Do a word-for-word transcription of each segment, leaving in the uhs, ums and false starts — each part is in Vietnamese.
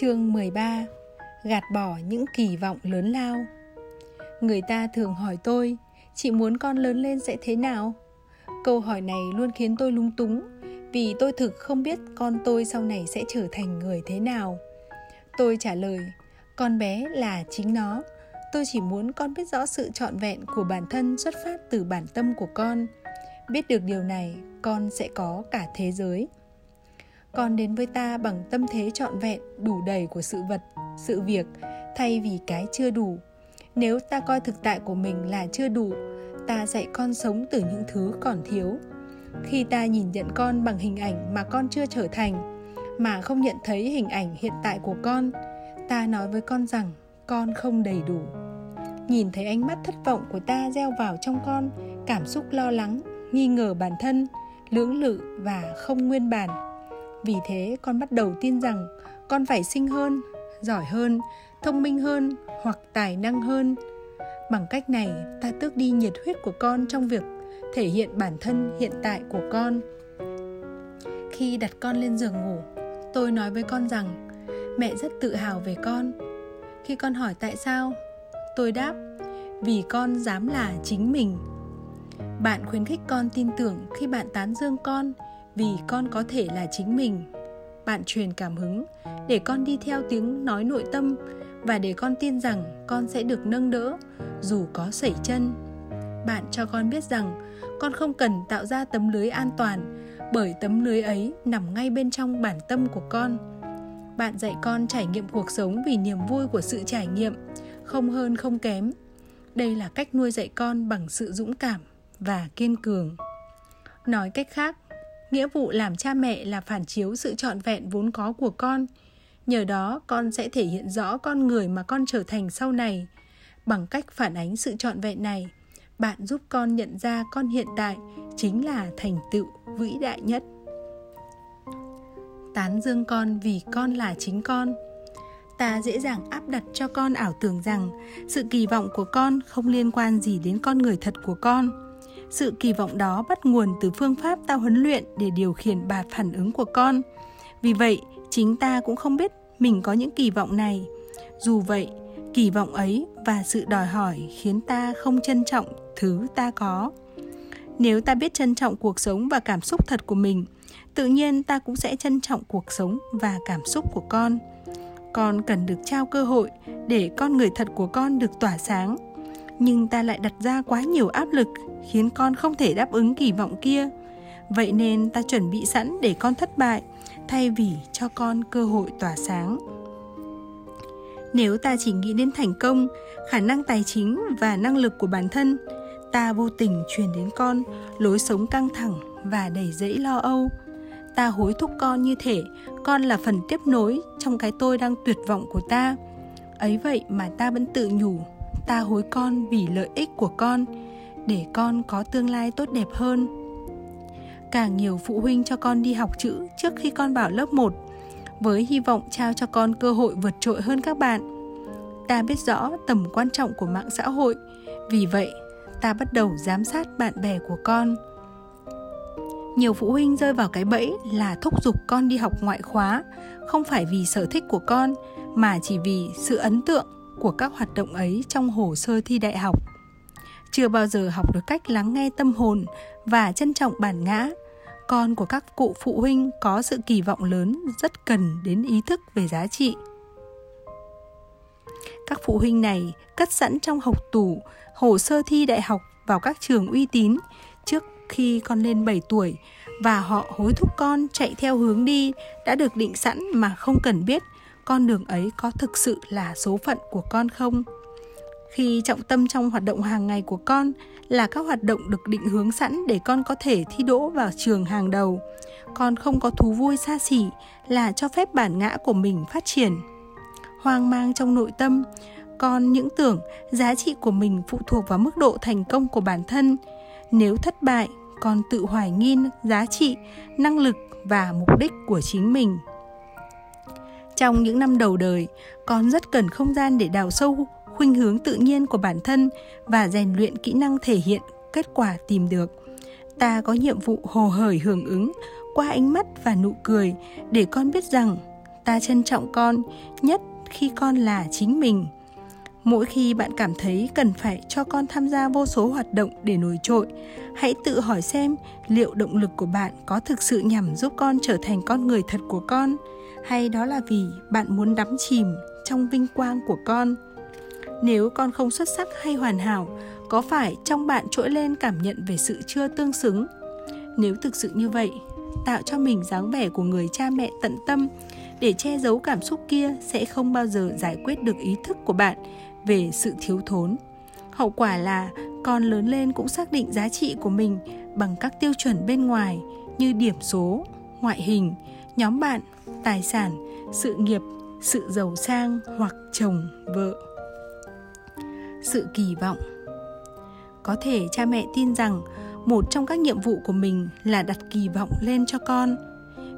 Chương mười ba. Gạt bỏ những kỳ vọng lớn lao. Người ta thường hỏi tôi, chị muốn con lớn lên sẽ thế nào? Câu hỏi này luôn khiến tôi lúng túng, vì tôi thực không biết con tôi sau này sẽ trở thành người thế nào. Tôi trả lời, con bé là chính nó. Tôi chỉ muốn con biết rõ sự trọn vẹn của bản thân xuất phát từ bản tâm của con. Biết được điều này, con sẽ có cả thế giới. Con đến với ta bằng tâm thế trọn vẹn, đủ đầy của sự vật, sự việc, thay vì cái chưa đủ. Nếu ta coi thực tại của mình là chưa đủ, ta dạy con sống từ những thứ còn thiếu. Khi ta nhìn nhận con bằng hình ảnh mà con chưa trở thành, mà không nhận thấy hình ảnh hiện tại của con, ta nói với con rằng con không đầy đủ. Nhìn thấy ánh mắt thất vọng của ta gieo vào trong con cảm xúc lo lắng, nghi ngờ bản thân, lưỡng lự và không nguyên bản. Vì thế con bắt đầu tin rằng con phải xinh hơn, giỏi hơn, thông minh hơn hoặc tài năng hơn. Bằng cách này ta tước đi nhiệt huyết của con trong việc thể hiện bản thân hiện tại của con. Khi đặt con lên giường ngủ, tôi nói với con rằng mẹ rất tự hào về con. Khi con hỏi tại sao, tôi đáp, vì con dám là chính mình. Bạn khuyến khích con tin tưởng khi bạn tán dương con, vì con có thể là chính mình. Bạn truyền cảm hứng để con đi theo tiếng nói nội tâm và để con tin rằng con sẽ được nâng đỡ dù có sẩy chân. Bạn cho con biết rằng con không cần tạo ra tấm lưới an toàn, bởi tấm lưới ấy nằm ngay bên trong bản tâm của con. Bạn dạy con trải nghiệm cuộc sống vì niềm vui của sự trải nghiệm, không hơn không kém. Đây là cách nuôi dạy con bằng sự dũng cảm và kiên cường. Nói cách khác, nghĩa vụ làm cha mẹ là phản chiếu sự trọn vẹn vốn có của con. Nhờ đó con sẽ thể hiện rõ con người mà con trở thành sau này. Bằng cách phản ánh sự trọn vẹn này, bạn giúp con nhận ra con hiện tại chính là thành tựu vĩ đại nhất. Tán dương con vì con là chính con. Ta dễ dàng áp đặt cho con ảo tưởng rằng sự kỳ vọng của con không liên quan gì đến con người thật của con. Sự kỳ vọng đó bắt nguồn từ phương pháp ta huấn luyện để điều khiển bạt phản ứng của con. Vì vậy, chính ta cũng không biết mình có những kỳ vọng này. Dù vậy, kỳ vọng ấy và sự đòi hỏi khiến ta không trân trọng thứ ta có. Nếu ta biết trân trọng cuộc sống và cảm xúc thật của mình, tự nhiên ta cũng sẽ trân trọng cuộc sống và cảm xúc của con. Con cần được trao cơ hội để con người thật của con được tỏa sáng. Nhưng ta lại đặt ra quá nhiều áp lực khiến con không thể đáp ứng kỳ vọng kia. Vậy nên ta chuẩn bị sẵn để con thất bại, thay vì cho con cơ hội tỏa sáng. Nếu ta chỉ nghĩ đến thành công, khả năng tài chính và năng lực của bản thân, ta vô tình truyền đến con lối sống căng thẳng và đầy rẫy lo âu. Ta hối thúc con như thể con là phần tiếp nối trong cái tôi đang tuyệt vọng của ta. Ấy vậy mà ta vẫn tự nhủ, ta hối con vì lợi ích của con, để con có tương lai tốt đẹp hơn. Càng nhiều phụ huynh cho con đi học chữ trước khi con vào lớp một, với hy vọng trao cho con cơ hội vượt trội hơn các bạn. Ta biết rõ tầm quan trọng của mạng xã hội, vì vậy ta bắt đầu giám sát bạn bè của con. Nhiều phụ huynh rơi vào cái bẫy là thúc giục con đi học ngoại khóa, không phải vì sở thích của con, mà chỉ vì sự ấn tượng của các hoạt động ấy trong hồ sơ thi đại học. Chưa bao giờ học được cách lắng nghe tâm hồn và trân trọng bản ngã, con của các cụ phụ huynh có sự kỳ vọng lớn rất cần đến ý thức về giá trị. Các phụ huynh này cất sẵn trong hộc tủ hồ sơ thi đại học vào các trường uy tín trước khi con lên bảy tuổi, và họ hối thúc con chạy theo hướng đi đã được định sẵn mà không cần biết con đường ấy có thực sự là số phận của con không. Khi trọng tâm trong hoạt động hàng ngày của con là các hoạt động được định hướng sẵn để con có thể thi đỗ vào trường hàng đầu, con không có thú vui xa xỉ là cho phép bản ngã của mình phát triển. Hoang mang trong nội tâm, con những tưởng giá trị của mình phụ thuộc vào mức độ thành công của bản thân. Nếu thất bại, con tự hoài nghi giá trị, năng lực và mục đích của chính mình. Trong những năm đầu đời, con rất cần không gian để đào sâu khuynh hướng tự nhiên của bản thân và rèn luyện kỹ năng thể hiện kết quả tìm được. Ta có nhiệm vụ hồ hởi hưởng ứng qua ánh mắt và nụ cười để con biết rằng Ta trân trọng con, nhất khi con là chính mình. Mỗi khi bạn cảm thấy cần phải cho con tham gia vô số hoạt động để nổi trội, hãy tự hỏi xem liệu động lực của bạn có thực sự nhằm giúp con trở thành con người thật của con, hay đó là vì bạn muốn đắm chìm trong vinh quang của con. Nếu con không xuất sắc hay hoàn hảo, có phải trong bạn trỗi lên cảm nhận về sự chưa tương xứng? Nếu thực sự như vậy, tạo cho mình dáng vẻ của người cha mẹ tận tâm để che giấu cảm xúc kia sẽ không bao giờ giải quyết được ý thức của bạn về sự thiếu thốn. Hậu quả là con lớn lên cũng xác định giá trị của mình bằng các tiêu chuẩn bên ngoài như điểm số, ngoại hình, nhóm bạn, tài sản, sự nghiệp, sự giàu sang hoặc chồng, vợ. Sự kỳ vọng. Có thể cha mẹ tin rằng một trong các nhiệm vụ của mình là đặt kỳ vọng lên cho con.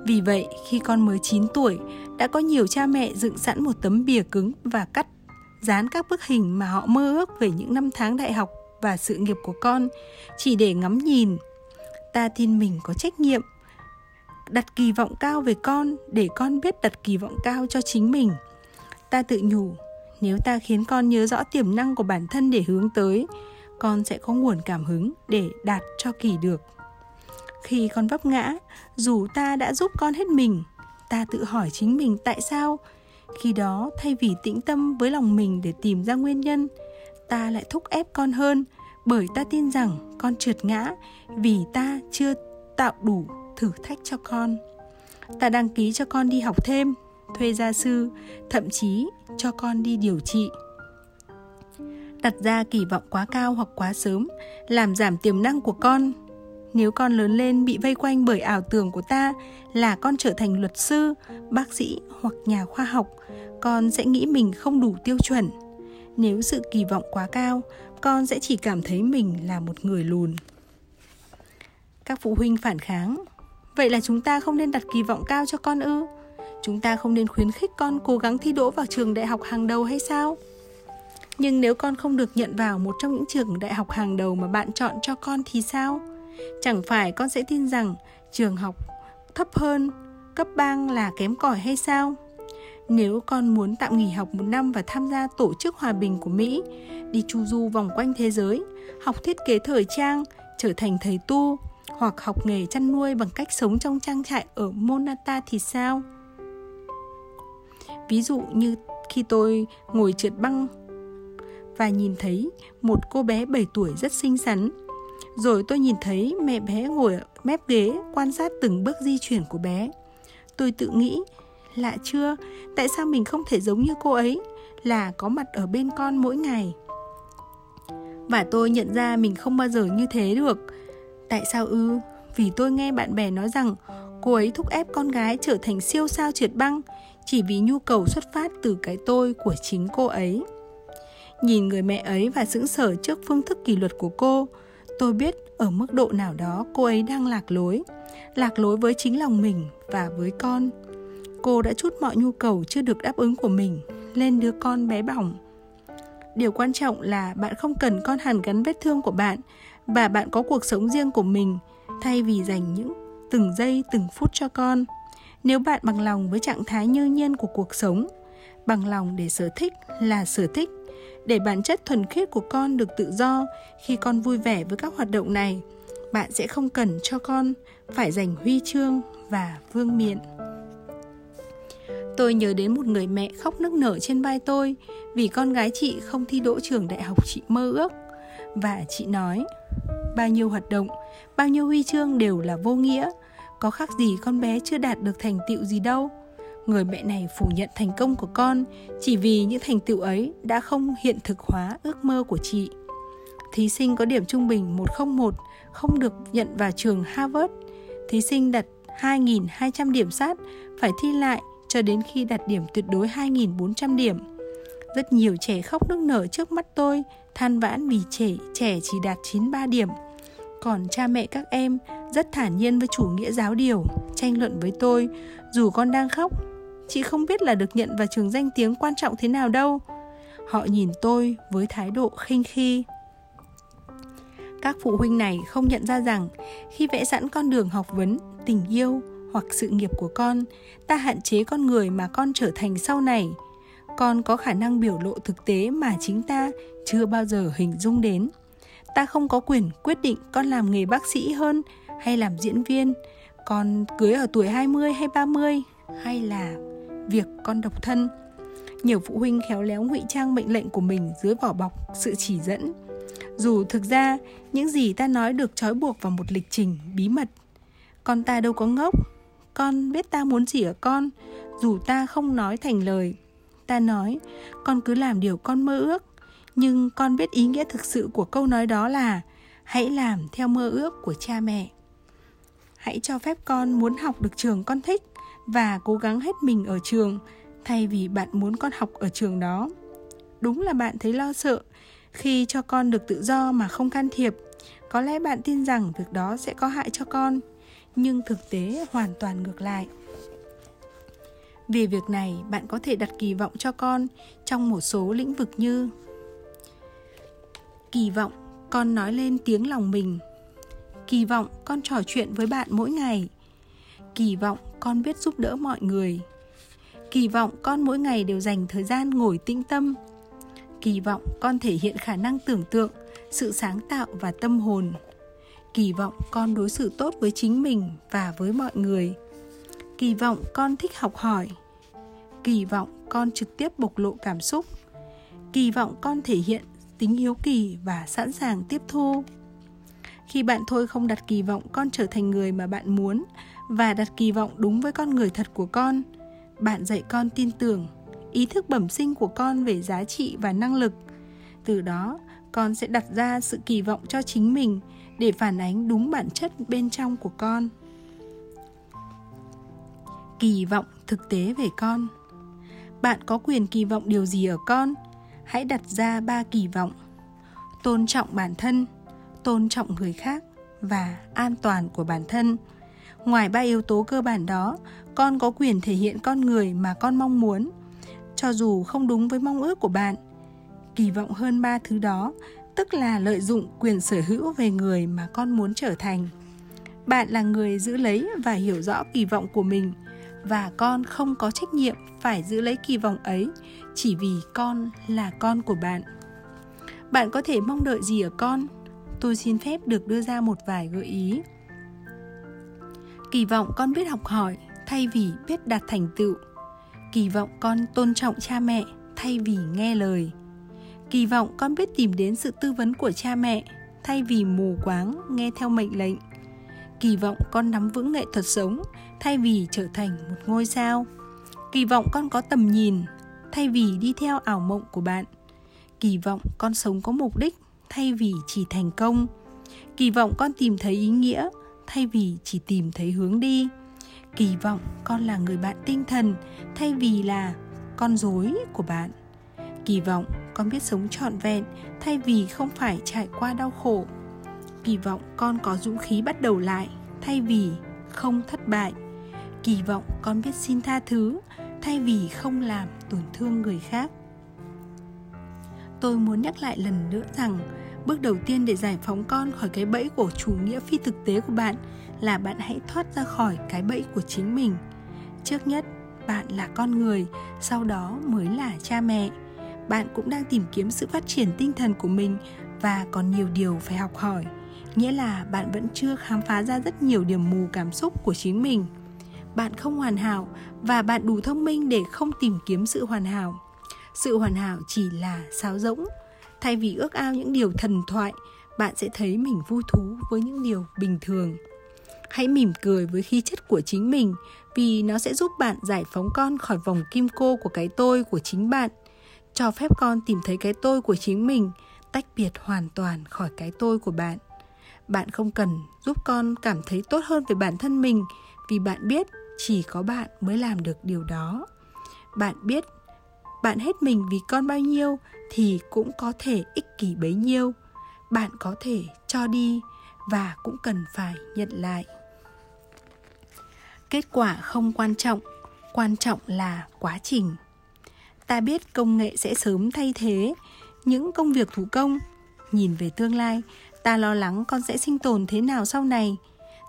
Vì vậy, khi con mới chín tuổi, đã có nhiều cha mẹ dựng sẵn một tấm bìa cứng và cắt, dán các bức hình mà họ mơ ước về những năm tháng đại học và sự nghiệp của con, chỉ để ngắm nhìn. Ta tin mình có trách nhiệm đặt kỳ vọng cao về con để con biết đặt kỳ vọng cao cho chính mình. Ta tự nhủ, nếu ta khiến con nhớ rõ tiềm năng của bản thân để hướng tới, con sẽ có nguồn cảm hứng để đạt cho kỳ được. Khi con vấp ngã, dù ta đã giúp con hết mình, ta tự hỏi chính mình tại sao. Khi đó, thay vì tĩnh tâm với lòng mình để tìm ra nguyên nhân, ta lại thúc ép con hơn, bởi ta tin rằng con trượt ngã vì ta chưa tạo đủ thử thách cho con. Ta đăng ký cho con đi học thêm, thuê gia sư, thậm chí cho con đi điều trị. Đặt ra kỳ vọng quá cao hoặc quá sớm làm giảm tiềm năng của con. Nếu con lớn lên bị vây quanh bởi ảo tưởng của ta là con trở thành luật sư, bác sĩ hoặc nhà khoa học, con sẽ nghĩ mình không đủ tiêu chuẩn. Nếu sự kỳ vọng quá cao, con sẽ chỉ cảm thấy mình là một người lùn. Các phụ huynh phản kháng. Vậy là chúng ta không nên đặt kỳ vọng cao cho con ư? Chúng ta không nên khuyến khích con cố gắng thi đỗ vào trường đại học hàng đầu hay sao? Nhưng nếu con không được nhận vào một trong những trường đại học hàng đầu mà bạn chọn cho con thì sao? Chẳng phải con sẽ tin rằng trường học thấp hơn, cấp bang là kém cỏi hay sao? Nếu con muốn tạm nghỉ học một năm và tham gia tổ chức hòa bình của Mỹ, đi chu du vòng quanh thế giới, học thiết kế thời trang, trở thành thầy tu, hoặc học nghề chăn nuôi bằng cách sống trong trang trại ở Montana thì sao? Ví dụ như khi tôi ngồi trượt băng và nhìn thấy một cô bé bảy tuổi rất xinh xắn. Rồi tôi nhìn thấy mẹ bé ngồi ở mép ghế quan sát từng bước di chuyển của bé. Tôi tự nghĩ, lạ chưa, tại sao mình không thể giống như cô ấy, là có mặt ở bên con mỗi ngày. Và tôi nhận ra mình không bao giờ như thế được. Tại sao ư? Vì tôi nghe bạn bè nói rằng cô ấy thúc ép con gái trở thành siêu sao trượt băng chỉ vì nhu cầu xuất phát từ cái tôi của chính cô ấy. Nhìn người mẹ ấy và sững sờ trước phương thức kỷ luật của cô, tôi biết ở mức độ nào đó cô ấy đang lạc lối, lạc lối với chính lòng mình và với con. Cô đã trút mọi nhu cầu chưa được đáp ứng của mình lên đứa con bé bỏng. Điều quan trọng là bạn không cần con hàn gắn vết thương của bạn và bạn có cuộc sống riêng của mình thay vì dành những từng giây từng phút cho con. Nếu bạn bằng lòng với trạng thái như nhiên của cuộc sống, bằng lòng để sở thích là sở thích, để bản chất thuần khiết của con được tự do, khi con vui vẻ với các hoạt động này, bạn sẽ không cần cho con phải giành huy chương và vương miện. Tôi nhớ đến một người mẹ khóc nức nở trên vai tôi vì con gái chị không thi đỗ trường đại học chị mơ ước. Và chị nói, bao nhiêu hoạt động, bao nhiêu huy chương đều là vô nghĩa, có khác gì con bé chưa đạt được thành tựu gì đâu. Người mẹ này phủ nhận thành công của con chỉ vì những thành tựu ấy đã không hiện thực hóa ước mơ của chị. Thí sinh có điểm trung bình một không một không được nhận vào trường Harvard. Thí sinh đạt hai nghìn hai trăm điểm sát phải thi lại cho đến khi đạt điểm tuyệt đối hai nghìn bốn trăm điểm. Rất nhiều trẻ khóc nức nở trước mắt tôi, than vãn vì trẻ, trẻ chỉ đạt chín mươi ba điểm. Còn cha mẹ các em rất thản nhiên với chủ nghĩa giáo điều, tranh luận với tôi, dù con đang khóc, chị không biết là được nhận vào trường danh tiếng quan trọng thế nào đâu. Họ nhìn tôi với thái độ khinh khi. Các phụ huynh này không nhận ra rằng khi vẽ sẵn con đường học vấn, tình yêu, hoặc sự nghiệp của con, ta hạn chế con người mà con trở thành sau này. Con có khả năng biểu lộ thực tế mà chính ta chưa bao giờ hình dung đến. Ta không có quyền quyết định con làm nghề bác sĩ hơn hay làm diễn viên, con cưới ở tuổi hai mươi hay ba mươi, hay là việc con độc thân. Nhiều phụ huynh khéo léo ngụy trang mệnh lệnh của mình dưới vỏ bọc sự chỉ dẫn, dù thực ra những gì ta nói được trói buộc vào một lịch trình bí mật. Con ta đâu có ngốc, con biết ta muốn gì ở con, dù ta không nói thành lời. Ta nói, con cứ làm điều con mơ ước, nhưng con biết ý nghĩa thực sự của câu nói đó là hãy làm theo mơ ước của cha mẹ. Hãy cho phép con muốn học được trường con thích và cố gắng hết mình ở trường, thay vì bạn muốn con học ở trường đó. Đúng là bạn thấy lo sợ khi cho con được tự do mà không can thiệp. Có lẽ bạn tin rằng việc đó sẽ có hại cho con, nhưng thực tế hoàn toàn ngược lại. Vì việc này, bạn có thể đặt kỳ vọng cho con trong một số lĩnh vực như kỳ vọng con nói lên tiếng lòng mình, kỳ vọng con trò chuyện với bạn mỗi ngày, kỳ vọng con biết giúp đỡ mọi người, kỳ vọng con mỗi ngày đều dành thời gian ngồi tĩnh tâm, kỳ vọng con thể hiện khả năng tưởng tượng, sự sáng tạo và tâm hồn, kỳ vọng con đối xử tốt với chính mình và với mọi người, kỳ vọng con thích học hỏi, kỳ vọng con trực tiếp bộc lộ cảm xúc, kỳ vọng con thể hiện tính hiếu kỳ và sẵn sàng tiếp thu. Khi bạn thôi không đặt kỳ vọng con trở thành người mà bạn muốn và đặt kỳ vọng đúng với con người thật của con, bạn dạy con tin tưởng, ý thức bẩm sinh của con về giá trị và năng lực. Từ đó, con sẽ đặt ra sự kỳ vọng cho chính mình để phản ánh đúng bản chất bên trong của con. Kỳ vọng thực tế về con. Bạn có quyền kỳ vọng điều gì ở con? Hãy đặt ra ba kỳ vọng: tôn trọng bản thân, tôn trọng người khác và an toàn của bản thân. Ngoài ba yếu tố cơ bản đó, con có quyền thể hiện con người mà con mong muốn, cho dù không đúng với mong ước của bạn. Kỳ vọng hơn ba thứ đó, tức là lợi dụng quyền sở hữu về người mà con muốn trở thành. Bạn là người giữ lấy và hiểu rõ kỳ vọng của mình, và con không có trách nhiệm phải giữ lấy kỳ vọng ấy chỉ vì con là con của bạn. Bạn có thể mong đợi gì ở con? Tôi xin phép được đưa ra một vài gợi ý. Kỳ vọng con biết học hỏi thay vì biết đạt thành tựu. Kỳ vọng con tôn trọng cha mẹ thay vì nghe lời. Kỳ vọng con biết tìm đến sự tư vấn của cha mẹ thay vì mù quáng nghe theo mệnh lệnh. Kỳ vọng con nắm vững nghệ thuật sống thay vì trở thành một ngôi sao. Kỳ vọng con có tầm nhìn thay vì đi theo ảo mộng của bạn. Kỳ vọng con sống có mục đích thay vì chỉ thành công. Kỳ vọng con tìm thấy ý nghĩa thay vì chỉ tìm thấy hướng đi. Kỳ vọng con là người bạn tinh thần thay vì là con rối của bạn. Kỳ vọng con biết sống trọn vẹn thay vì không phải trải qua đau khổ. Kỳ vọng con có dũng khí bắt đầu lại thay vì không thất bại. Kỳ vọng con biết xin tha thứ thay vì không làm tổn thương người khác. Tôi muốn nhắc lại lần nữa rằng bước đầu tiên để giải phóng con khỏi cái bẫy của chủ nghĩa phi thực tế của bạn là bạn hãy thoát ra khỏi cái bẫy của chính mình. Trước nhất, bạn là con người, sau đó mới là cha mẹ. Bạn cũng đang tìm kiếm sự phát triển tinh thần của mình và còn nhiều điều phải học hỏi, nghĩa là bạn vẫn chưa khám phá ra rất nhiều điểm mù cảm xúc của chính mình. Bạn không hoàn hảo và bạn đủ thông minh để không tìm kiếm sự hoàn hảo. Sự hoàn hảo chỉ là sáo rỗng. Thay vì ước ao những điều thần thoại, bạn sẽ thấy mình vui thú với những điều bình thường. Hãy mỉm cười với khí chất của chính mình, vì nó sẽ giúp bạn giải phóng con khỏi vòng kim cô của cái tôi của chính bạn. Cho phép con tìm thấy cái tôi của chính mình, tách biệt hoàn toàn khỏi cái tôi của bạn. Bạn không cần giúp con cảm thấy tốt hơn về bản thân mình, vì bạn biết chỉ có bạn mới làm được điều đó. Bạn biết bạn hết mình vì con bao nhiêu thì cũng có thể ích kỷ bấy nhiêu. Bạn có thể cho đi và cũng cần phải nhận lại. Kết quả không quan trọng, quan trọng là quá trình. Ta biết công nghệ sẽ sớm thay thế những công việc thủ công. Nhìn về tương lai, ta lo lắng con sẽ sinh tồn thế nào sau này.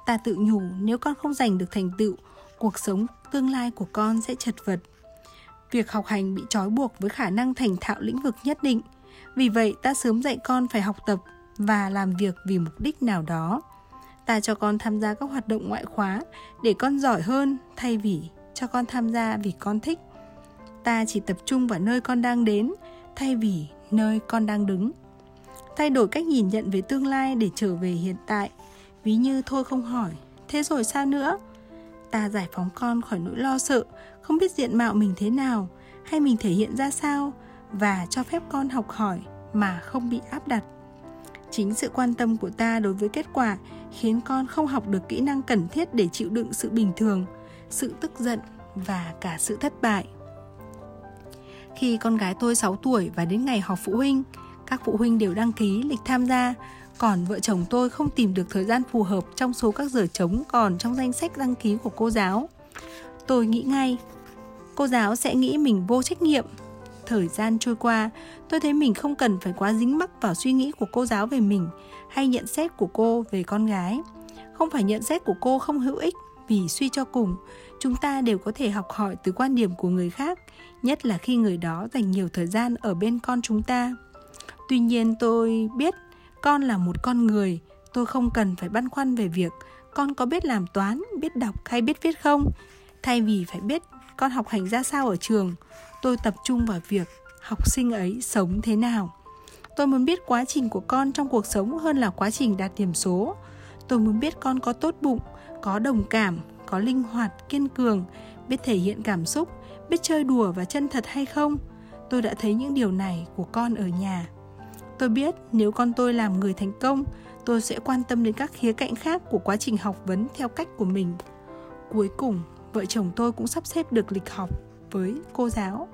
Ta tự nhủ nếu con không giành được thành tựu cuộc sống tương lai của con sẽ chật vật. Việc học hành bị trói buộc với khả năng thành thạo lĩnh vực nhất định. Vì vậy, ta sớm dạy con phải học tập và làm việc vì mục đích nào đó. Ta cho con tham gia các hoạt động ngoại khóa để con giỏi hơn thay vì cho con tham gia vì con thích. Ta chỉ tập trung vào nơi con đang đến thay vì nơi con đang đứng. Thay đổi cách nhìn nhận về tương lai để trở về hiện tại. Ví như thôi không hỏi, thế rồi sao nữa? Ta giải phóng con khỏi nỗi lo sợ, không biết diện mạo mình thế nào hay mình thể hiện ra sao, và cho phép con học hỏi mà không bị áp đặt. Chính sự quan tâm của ta đối với kết quả khiến con không học được kỹ năng cần thiết để chịu đựng sự bình thường, sự tức giận và cả sự thất bại. Khi con gái tôi sáu tuổi và đến ngày họp phụ huynh, các phụ huynh đều đăng ký lịch tham gia, còn vợ chồng tôi không tìm được thời gian phù hợp trong số các giờ trống còn trong danh sách đăng ký của cô giáo. Tôi nghĩ ngay, cô giáo sẽ nghĩ mình vô trách nhiệm. Thời gian trôi qua, tôi thấy mình không cần phải quá dính mắc vào suy nghĩ của cô giáo về mình hay nhận xét của cô về con gái. Không phải nhận xét của cô không hữu ích, vì suy cho cùng, chúng ta đều có thể học hỏi từ quan điểm của người khác, nhất là khi người đó dành nhiều thời gian ở bên con chúng ta. Tuy nhiên tôi biết con là một con người, tôi không cần phải băn khoăn về việc con có biết làm toán, biết đọc hay biết viết không. Thay vì phải biết con học hành ra sao ở trường, tôi tập trung vào việc học sinh ấy sống thế nào. Tôi muốn biết quá trình của con trong cuộc sống hơn là quá trình đạt điểm số. Tôi muốn biết con có tốt bụng, có đồng cảm, có linh hoạt, kiên cường, biết thể hiện cảm xúc, biết chơi đùa và chân thật hay không. Tôi đã thấy những điều này của con ở nhà. Tôi biết nếu con tôi làm người thành công, tôi sẽ quan tâm đến các khía cạnh khác của quá trình học vấn theo cách của mình. Cuối cùng, vợ chồng tôi cũng sắp xếp được lịch học với cô giáo.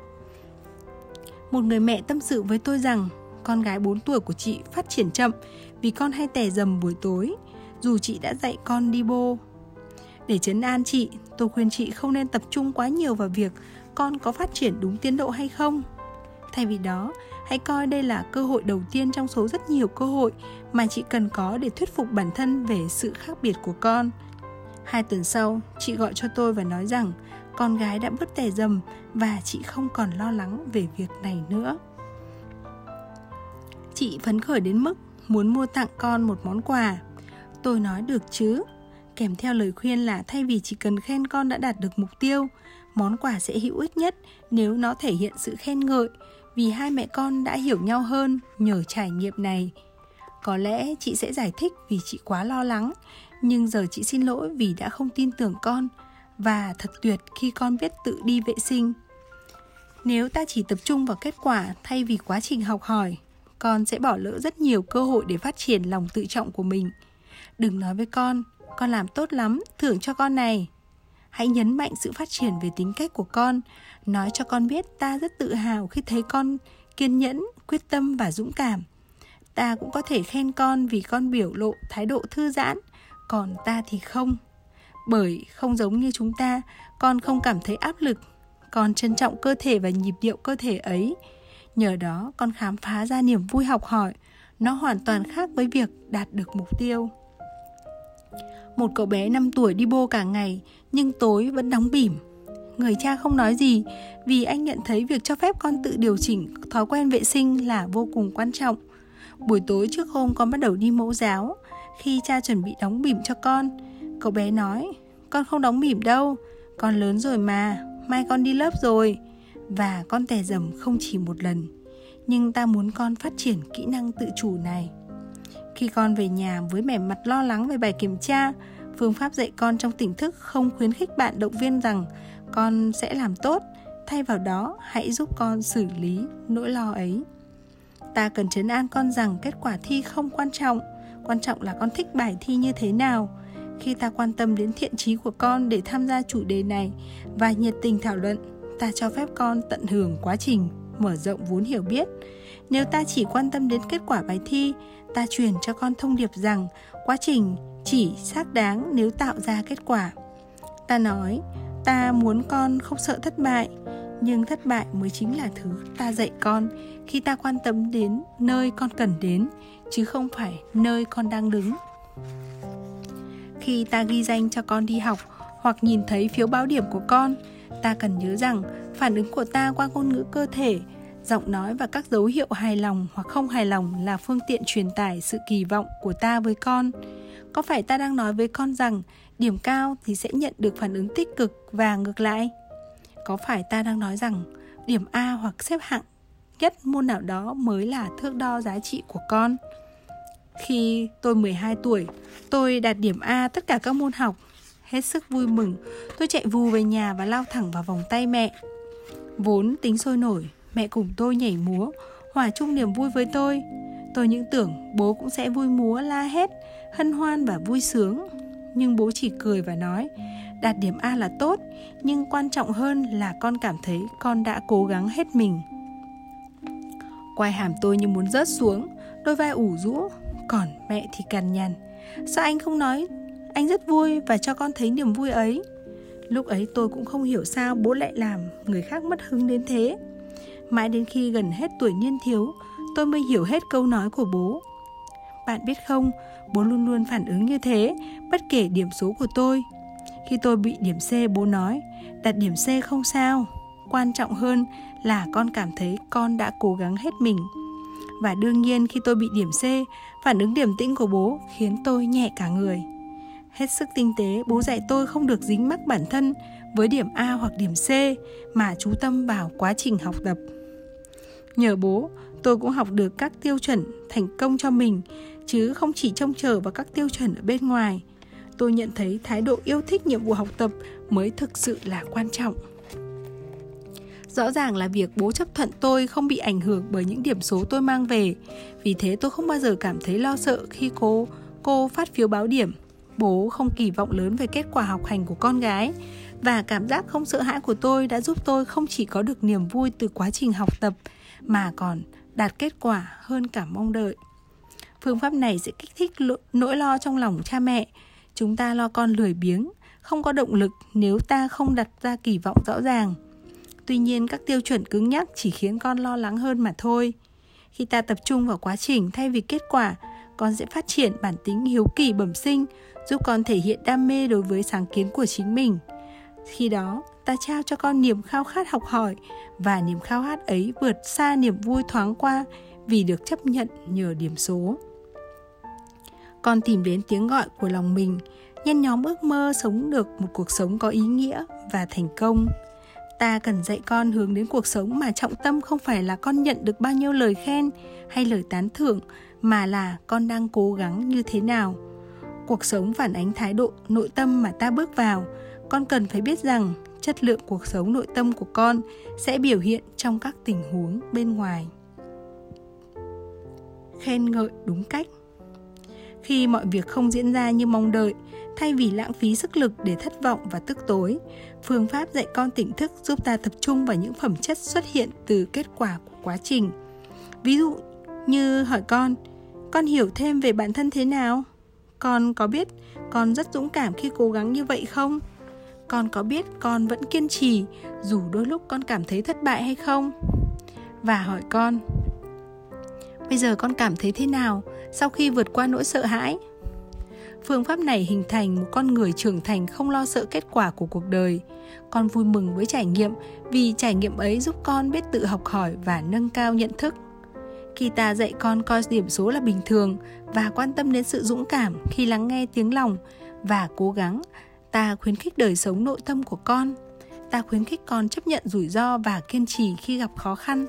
Một người mẹ tâm sự với tôi rằng con gái bốn tuổi của chị phát triển chậm vì con hay tè dầm buổi tối, dù chị đã dạy con đi bộ. Để trấn an chị, tôi khuyên chị không nên tập trung quá nhiều vào việc con có phát triển đúng tiến độ hay không. Thay vì đó, hãy coi đây là cơ hội đầu tiên trong số rất nhiều cơ hội mà chị cần có để thuyết phục bản thân về sự khác biệt của con. Hai tuần sau, chị gọi cho tôi và nói rằng con gái đã bớt tè dầm và chị không còn lo lắng về việc này nữa. Chị phấn khởi đến mức muốn mua tặng con một món quà. Tôi nói được chứ, kèm theo lời khuyên là thay vì chỉ cần khen con đã đạt được mục tiêu, món quà sẽ hữu ích nhất nếu nó thể hiện sự khen ngợi, vì hai mẹ con đã hiểu nhau hơn nhờ trải nghiệm này. Có lẽ chị sẽ giải thích vì chị quá lo lắng, nhưng giờ chị xin lỗi vì đã không tin tưởng con, và thật tuyệt khi con biết tự đi vệ sinh. Nếu ta chỉ tập trung vào kết quả thay vì quá trình học hỏi, con sẽ bỏ lỡ rất nhiều cơ hội để phát triển lòng tự trọng của mình. Đừng nói với con, con làm tốt lắm, thưởng cho con này. Hãy nhấn mạnh sự phát triển về tính cách của con, nói cho con biết ta rất tự hào khi thấy con kiên nhẫn, quyết tâm và dũng cảm. Ta cũng có thể khen con vì con biểu lộ thái độ thư giãn, còn ta thì không. Bởi không giống như chúng ta, con không cảm thấy áp lực, con trân trọng cơ thể và nhịp điệu cơ thể ấy. Nhờ đó, con khám phá ra niềm vui học hỏi, nó hoàn toàn khác với việc đạt được mục tiêu. Một cậu bé năm tuổi đi bộ cả ngày, nhưng tối vẫn đóng bỉm. Người cha không nói gì, vì anh nhận thấy việc cho phép con tự điều chỉnh thói quen vệ sinh là vô cùng quan trọng. Buổi tối trước hôm con bắt đầu đi mẫu giáo, khi cha chuẩn bị đóng bỉm cho con, cậu bé nói, con không đóng bỉm đâu, con lớn rồi mà, mai con đi lớp rồi. Và con tè dầm không chỉ một lần, nhưng ta muốn con phát triển kỹ năng tự chủ này. Khi con về nhà với vẻ mặt lo lắng về bài kiểm tra, phương pháp dạy con trong tỉnh thức không khuyến khích bạn động viên rằng con sẽ làm tốt, thay vào đó hãy giúp con xử lý nỗi lo ấy. Ta cần trấn an con rằng kết quả thi không quan trọng, quan trọng là con thích bài thi như thế nào. Khi ta quan tâm đến thiện chí của con để tham gia chủ đề này và nhiệt tình thảo luận, ta cho phép con tận hưởng quá trình, mở rộng vốn hiểu biết. Nếu ta chỉ quan tâm đến kết quả bài thi, ta truyền cho con thông điệp rằng quá trình chỉ xác đáng nếu tạo ra kết quả. Ta nói, ta muốn con không sợ thất bại, nhưng thất bại mới chính là thứ ta dạy con khi ta quan tâm đến nơi con cần đến, chứ không phải nơi con đang đứng. Khi ta ghi danh cho con đi học hoặc nhìn thấy phiếu báo điểm của con, ta cần nhớ rằng phản ứng của ta qua ngôn ngữ cơ thể, giọng nói và các dấu hiệu hài lòng hoặc không hài lòng là phương tiện truyền tải sự kỳ vọng của ta với con. Có phải ta đang nói với con rằng điểm cao thì sẽ nhận được phản ứng tích cực và ngược lại? Có phải ta đang nói rằng điểm A hoặc xếp hạng nhất môn nào đó mới là thước đo giá trị của con? Khi tôi mười hai tuổi, tôi đạt điểm A tất cả các môn học. Hết sức vui mừng, tôi chạy vù về nhà và lao thẳng vào vòng tay mẹ. Vốn tính sôi nổi, mẹ cùng tôi nhảy múa, hòa chung niềm vui với tôi. Tôi những tưởng bố cũng sẽ vui múa, la hét, hân hoan và vui sướng. Nhưng bố chỉ cười và nói, đạt điểm A là tốt, nhưng quan trọng hơn là con cảm thấy con đã cố gắng hết mình. Quai hàm tôi như muốn rớt xuống, đôi vai ủ rũ, còn mẹ thì cằn nhằn. Sao anh không nói anh rất vui và cho con thấy niềm vui ấy? Lúc ấy tôi cũng không hiểu sao bố lại làm người khác mất hứng đến thế. Mãi đến khi gần hết tuổi niên thiếu, tôi mới hiểu hết câu nói của bố. Bạn biết không, bố luôn luôn phản ứng như thế, bất kể điểm số của tôi. Khi tôi bị điểm C, bố nói, đạt điểm C không sao. Quan trọng hơn là con cảm thấy con đã cố gắng hết mình. Và đương nhiên khi tôi bị điểm C, phản ứng điềm tĩnh của bố khiến tôi nhẹ cả người. Hết sức tinh tế, bố dạy tôi không được dính mắc bản thân với điểm A hoặc điểm C mà chú tâm vào quá trình học tập. Nhờ bố, tôi cũng học được các tiêu chuẩn thành công cho mình, chứ không chỉ trông chờ vào các tiêu chuẩn ở bên ngoài. Tôi nhận thấy thái độ yêu thích nhiệm vụ học tập mới thực sự là quan trọng. Rõ ràng là việc bố chấp thuận tôi không bị ảnh hưởng bởi những điểm số tôi mang về. Vì thế tôi không bao giờ cảm thấy lo sợ khi cô, cô phát phiếu báo điểm. Bố không kỳ vọng lớn về kết quả học hành của con gái, và cảm giác không sợ hãi của tôi đã giúp tôi không chỉ có được niềm vui từ quá trình học tập mà còn đạt kết quả hơn cả mong đợi. Phương pháp này sẽ kích thích nỗi lo trong lòng cha mẹ. Chúng ta lo con lười biếng, không có động lực nếu ta không đặt ra kỳ vọng rõ ràng. Tuy nhiên, các tiêu chuẩn cứng nhắc chỉ khiến con lo lắng hơn mà thôi. Khi ta tập trung vào quá trình thay vì kết quả, con sẽ phát triển bản tính hiếu kỳ bẩm sinh, giúp con thể hiện đam mê đối với sáng kiến của chính mình. Khi đó, ta trao cho con niềm khao khát học hỏi, và niềm khao khát ấy vượt xa niềm vui thoáng qua vì được chấp nhận nhờ điểm số. Con tìm đến tiếng gọi của lòng mình, nhen nhóm ước mơ sống được một cuộc sống có ý nghĩa và thành công. Ta cần dạy con hướng đến cuộc sống mà trọng tâm không phải là con nhận được bao nhiêu lời khen hay lời tán thưởng, mà là con đang cố gắng như thế nào. Cuộc sống phản ánh thái độ nội tâm mà ta bước vào. Con cần phải biết rằng chất lượng cuộc sống nội tâm của con sẽ biểu hiện trong các tình huống bên ngoài. Khen ngợi đúng cách. Khi mọi việc không diễn ra như mong đợi, thay vì lãng phí sức lực để thất vọng và tức tối, phương pháp dạy con tỉnh thức giúp ta tập trung vào những phẩm chất xuất hiện từ kết quả của quá trình. Ví dụ như hỏi con, con hiểu thêm về bản thân thế nào? Con có biết con rất dũng cảm khi cố gắng như vậy không? Con có biết con vẫn kiên trì dù đôi lúc con cảm thấy thất bại hay không? Và hỏi con, bây giờ con cảm thấy thế nào sau khi vượt qua nỗi sợ hãi? Phương pháp này hình thành một con người trưởng thành không lo sợ kết quả của cuộc đời. Con vui mừng với trải nghiệm vì trải nghiệm ấy giúp con biết tự học hỏi và nâng cao nhận thức. Khi ta dạy con coi điểm số là bình thường và quan tâm đến sự dũng cảm khi lắng nghe tiếng lòng và cố gắng, ta khuyến khích đời sống nội tâm của con. Ta khuyến khích con chấp nhận rủi ro và kiên trì khi gặp khó khăn.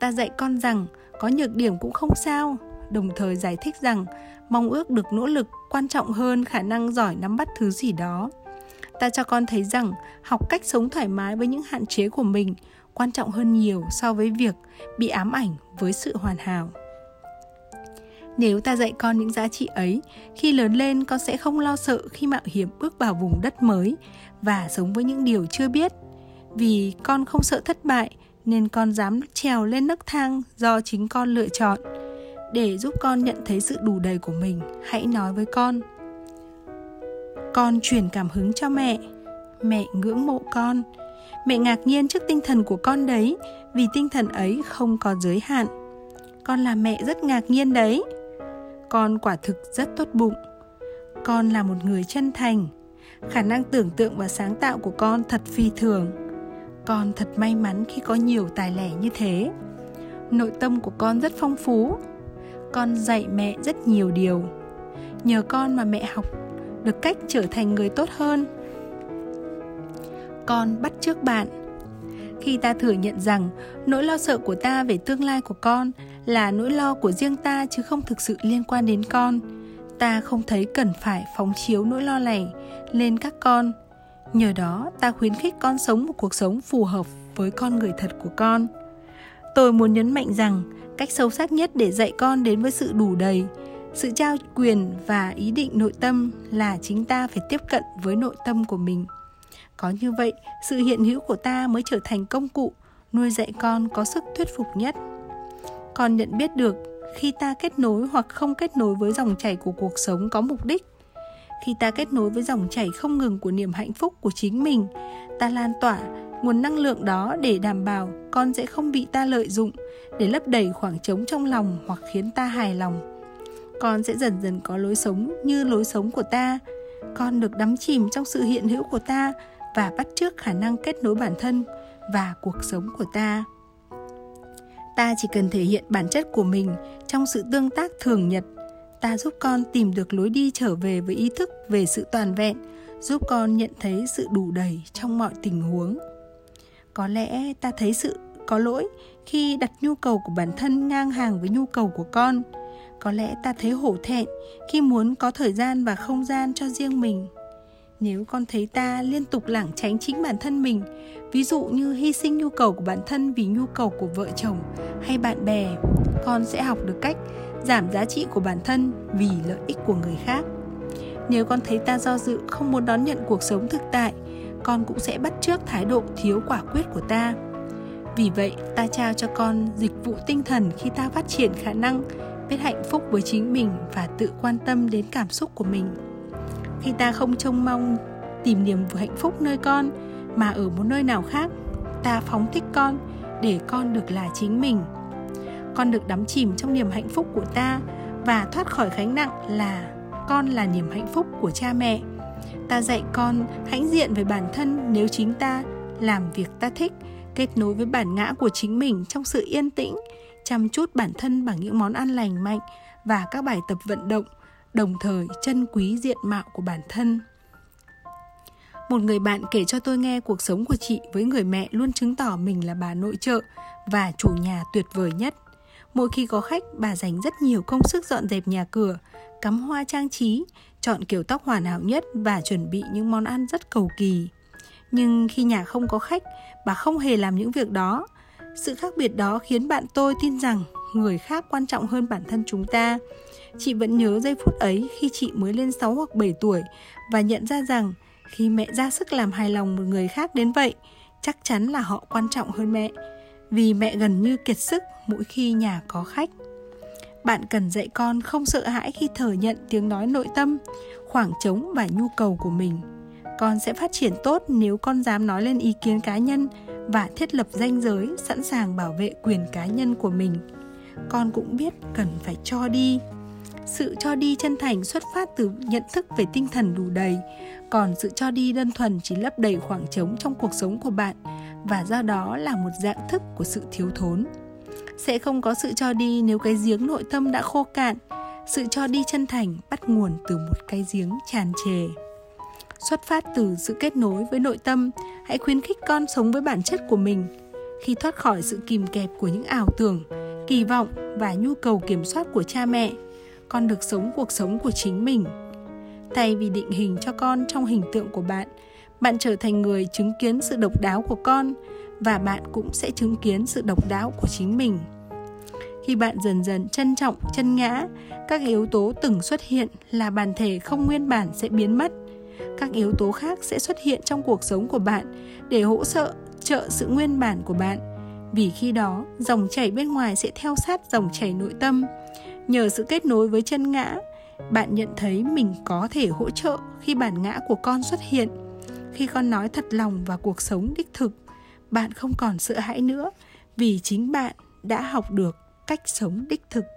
Ta dạy con rằng có nhược điểm cũng không sao, đồng thời giải thích rằng mong ước được nỗ lực quan trọng hơn khả năng giỏi nắm bắt thứ gì đó. Ta cho con thấy rằng học cách sống thoải mái với những hạn chế của mình quan trọng hơn nhiều so với việc bị ám ảnh với sự hoàn hảo. Nếu ta dạy con những giá trị ấy, khi lớn lên con sẽ không lo sợ khi mạo hiểm bước vào vùng đất mới và sống với những điều chưa biết. Vì con không sợ thất bại nên con dám trèo lên nấc thang do chính con lựa chọn. Để giúp con nhận thấy sự đủ đầy của mình, hãy nói với con, con truyền cảm hứng cho mẹ, mẹ ngưỡng mộ con, mẹ ngạc nhiên trước tinh thần của con đấy, vì tinh thần ấy không có giới hạn. Con là mẹ rất ngạc nhiên đấy. Con quả thực rất tốt bụng. Con là một người chân thành. Khả năng tưởng tượng và sáng tạo của con thật phi thường. Con thật may mắn khi có nhiều tài lẻ như thế. Nội tâm của con rất phong phú. Con dạy mẹ rất nhiều điều. Nhờ con mà mẹ học được cách trở thành người tốt hơn. Con bắt chước bạn. Khi ta thừa nhận rằng nỗi lo sợ của ta về tương lai của con là nỗi lo của riêng ta chứ không thực sự liên quan đến con, ta không thấy cần phải phóng chiếu nỗi lo này lên các con. Nhờ đó, ta khuyến khích con sống một cuộc sống phù hợp với con người thật của con. Tôi muốn nhấn mạnh rằng cách sâu sắc nhất để dạy con đến với sự đủ đầy, sự trao quyền và ý định nội tâm là chính ta phải tiếp cận với nội tâm của mình. Có như vậy, sự hiện hữu của ta mới trở thành công cụ nuôi dạy con có sức thuyết phục nhất. Con nhận biết được khi ta kết nối hoặc không kết nối với dòng chảy của cuộc sống có mục đích. Khi ta kết nối với dòng chảy không ngừng của niềm hạnh phúc của chính mình, ta lan tỏa nguồn năng lượng đó để đảm bảo con sẽ không bị ta lợi dụng để lấp đầy khoảng trống trong lòng hoặc khiến ta hài lòng. Con sẽ dần dần có lối sống như lối sống của ta. Con được đắm chìm trong sự hiện hữu của ta và bắt chước khả năng kết nối bản thân và cuộc sống của ta. Ta chỉ cần thể hiện bản chất của mình trong sự tương tác thường nhật. Ta giúp con tìm được lối đi trở về với ý thức về sự toàn vẹn, giúp con nhận thấy sự đủ đầy trong mọi tình huống. Có lẽ ta thấy sự có lỗi khi đặt nhu cầu của bản thân ngang hàng với nhu cầu của con. Có lẽ ta thấy hổ thẹn khi muốn có thời gian và không gian cho riêng mình. Nếu con thấy ta liên tục lảng tránh chính bản thân mình, ví dụ như hy sinh nhu cầu của bản thân vì nhu cầu của vợ chồng hay bạn bè, con sẽ học được cách giảm giá trị của bản thân vì lợi ích của người khác. Nếu con thấy ta do dự không muốn đón nhận cuộc sống thực tại, con cũng sẽ bắt chước thái độ thiếu quả quyết của ta. Vì vậy, ta trao cho con dịch vụ tinh thần khi ta phát triển khả năng biết hạnh phúc với chính mình và tự quan tâm đến cảm xúc của mình. Khi ta không trông mong tìm niềm hạnh phúc nơi con mà ở một nơi nào khác, ta phóng thích con để con được là chính mình. Con được đắm chìm trong niềm hạnh phúc của ta và thoát khỏi gánh nặng là con là niềm hạnh phúc của cha mẹ. Ta dạy con hãnh diện về bản thân nếu chính ta làm việc ta thích, kết nối với bản ngã của chính mình trong sự yên tĩnh, chăm chút bản thân bằng những món ăn lành mạnh và các bài tập vận động, đồng thời trân quý diện mạo của bản thân. Một người bạn kể cho tôi nghe cuộc sống của chị với người mẹ luôn chứng tỏ mình là bà nội trợ và chủ nhà tuyệt vời nhất. Mỗi khi có khách, bà dành rất nhiều công sức dọn dẹp nhà cửa, cắm hoa trang trí, chọn kiểu tóc hoàn hảo nhất và chuẩn bị những món ăn rất cầu kỳ. Nhưng khi nhà không có khách, bà không hề làm những việc đó. Sự khác biệt đó khiến bạn tôi tin rằng người khác quan trọng hơn bản thân chúng ta. Chị vẫn nhớ giây phút ấy khi chị mới lên sáu hoặc bảy tuổi và nhận ra rằng khi mẹ ra sức làm hài lòng một người khác đến vậy, chắc chắn là họ quan trọng hơn mẹ, vì mẹ gần như kiệt sức mỗi khi nhà có khách. Bạn cần dạy con không sợ hãi khi thừa nhận tiếng nói nội tâm, khoảng trống và nhu cầu của mình. Con sẽ phát triển tốt nếu con dám nói lên ý kiến cá nhân và thiết lập ranh giới sẵn sàng bảo vệ quyền cá nhân của mình. Con cũng biết cần phải cho đi. Sự cho đi chân thành xuất phát từ nhận thức về tinh thần đủ đầy, còn sự cho đi đơn thuần chỉ lấp đầy khoảng trống trong cuộc sống của bạn và do đó là một dạng thức của sự thiếu thốn. Sẽ không có sự cho đi nếu cái giếng nội tâm đã khô cạn. Sự cho đi chân thành bắt nguồn từ một cái giếng tràn trề. Xuất phát từ sự kết nối với nội tâm, hãy khuyến khích con sống với bản chất của mình. Khi thoát khỏi sự kìm kẹp của những ảo tưởng, kỳ vọng và nhu cầu kiểm soát của cha mẹ, con được sống cuộc sống của chính mình. Thay vì định hình cho con trong hình tượng của bạn, bạn trở thành người chứng kiến sự độc đáo của con và bạn cũng sẽ chứng kiến sự độc đáo của chính mình. Khi bạn dần dần trân trọng, chân ngã, các yếu tố từng xuất hiện là bản thể không nguyên bản sẽ biến mất. Các yếu tố khác sẽ xuất hiện trong cuộc sống của bạn để hỗ trợ trợ sự nguyên bản của bạn. Vì khi đó, dòng chảy bên ngoài sẽ theo sát dòng chảy nội tâm. Nhờ sự kết nối với chân ngã, bạn nhận thấy mình có thể hỗ trợ khi bản ngã của con xuất hiện. Khi con nói thật lòng và cuộc sống đích thực, bạn không còn sợ hãi nữa vì chính bạn đã học được cách sống đích thực.